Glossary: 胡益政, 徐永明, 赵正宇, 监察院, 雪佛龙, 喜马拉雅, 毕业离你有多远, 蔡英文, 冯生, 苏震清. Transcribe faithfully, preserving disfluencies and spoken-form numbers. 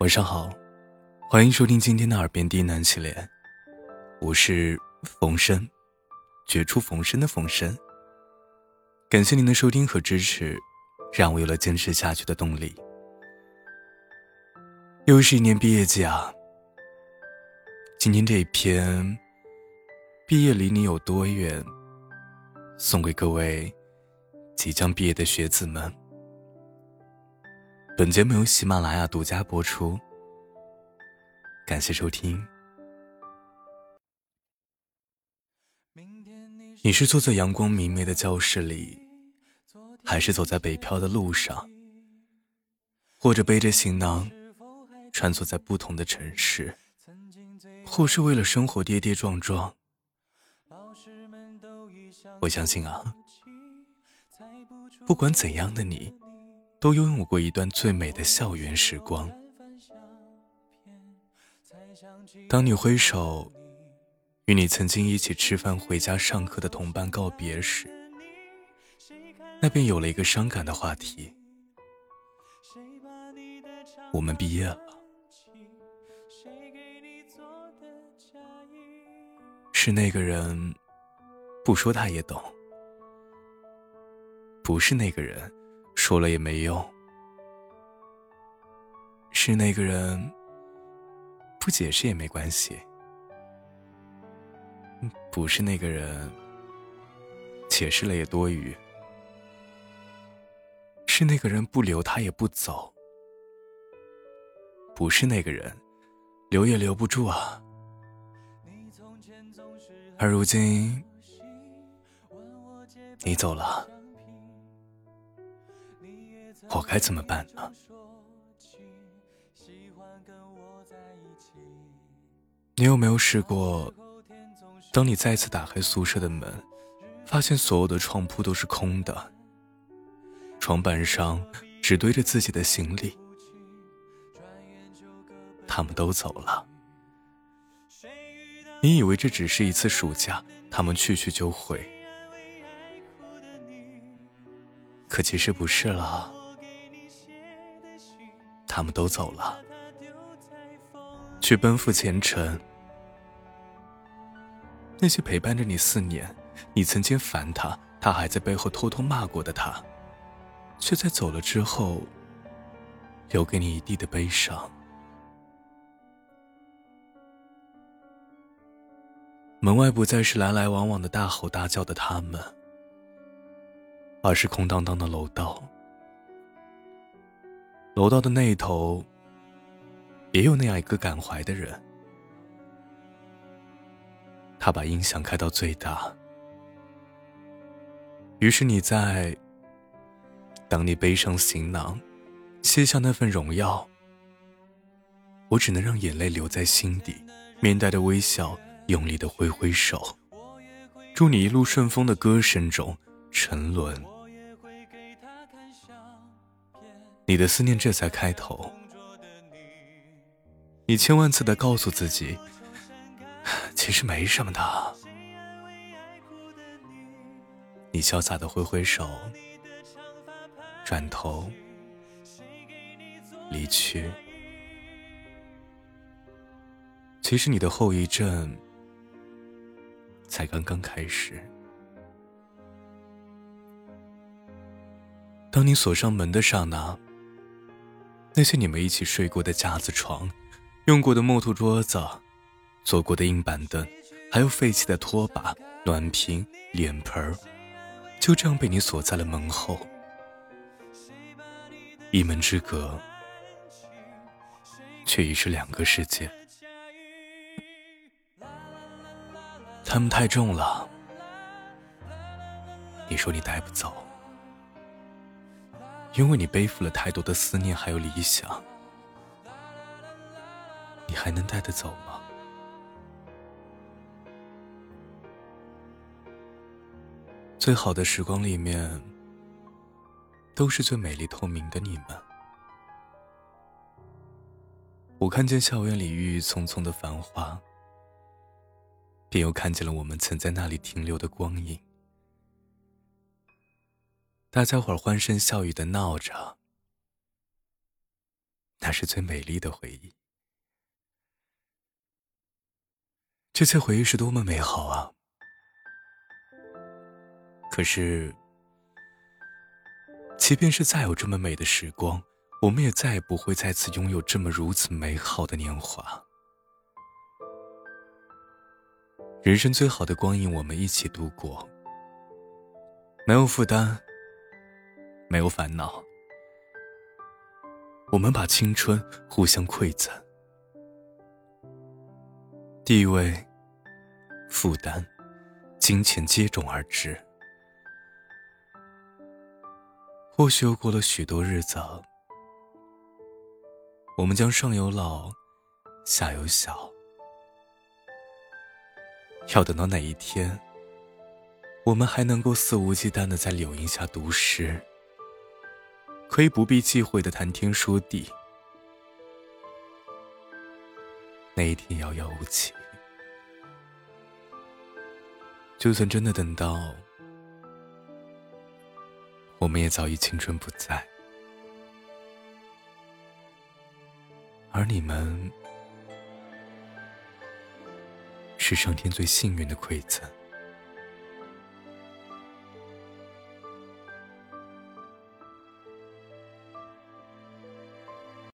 晚上好，欢迎收听今天的耳边低喃系列，我是冯生，绝处逢生的冯生。感谢您的收听和支持，让我有了坚持下去的动力。又是一年毕业季啊，今天这一篇毕业离你有多远，送给各位即将毕业的学子们。本节目由喜马拉雅独家播出，感谢收听。你是坐在阳光明媚的教室里，还是走在北漂的路上，或者背着行囊穿梭在不同的城市，或是为了生活跌跌撞撞？我相信啊，不管怎样的你，都拥有过一段最美的校园时光。当你挥手与你曾经一起吃饭回家上课的同伴告别时，那便有了一个伤感的话题，我们毕业了。是那个人不说他也懂，不是那个人说了也没用，是那个人不解释也没关系，不是那个人解释了也多余，是那个人不留他也不走，不是那个人留也留不住啊。而如今你走了，我该怎么办呢？你有没有试过，当你再次打开宿舍的门，发现所有的床铺都是空的，床板上只堆着自己的行李，他们都走了。你以为这只是一次暑假，他们去去就回，可其实不是了，他们都走了，去奔赴前程。那些陪伴着你四年，你曾经烦他，他还在背后偷偷骂过的他，却在走了之后，留给你一地的悲伤。门外不再是来来往往的大吼大叫的他们，而是空荡荡的楼道。楼道的那一头也有那样一个感怀的人，他把音响开到最大，于是你在当你背上行囊卸下那份荣耀，我只能让眼泪留在心底，面带着微笑，用力的挥挥手，祝你一路顺风的歌声中沉沦。你的思念这才开头，你千万次地告诉自己，其实没什么的。你潇洒地挥挥手，转头离去。其实你的后遗症才刚刚开始。当你锁上门的刹那，那些你们一起睡过的架子床，用过的木头桌子，坐过的硬板凳，还有废弃的拖把、暖瓶、脸盆，就这样被你锁在了门后，一门之隔，却已是两个世界。他们太重了，你说你带不走，因为你背负了太多的思念还有理想，你还能带得走吗？最好的时光里面，都是最美丽透明的你们。我看见校园里郁郁葱葱的繁华，便又看见了我们曾在那里停留的光影。大家伙欢声笑语地闹着，才是最美丽的回忆。这些回忆是多么美好啊！可是，即便是再有这么美的时光，我们也再也不会再次拥有这么如此美好的年华。人生最好的光阴，我们一起度过，没有负担，没有烦恼，我们把青春互相馈赠，地位、负担、金钱接踵而至。或许又过了许多日子，我们将上有老，下有小。要等到哪一天，我们还能够肆无忌惮地在柳荫下读诗，可以不必忌讳地谈天说地。那一天遥遥无期，就算真的等到，我们也早已青春不在，而你们是上天最幸运的馈赠。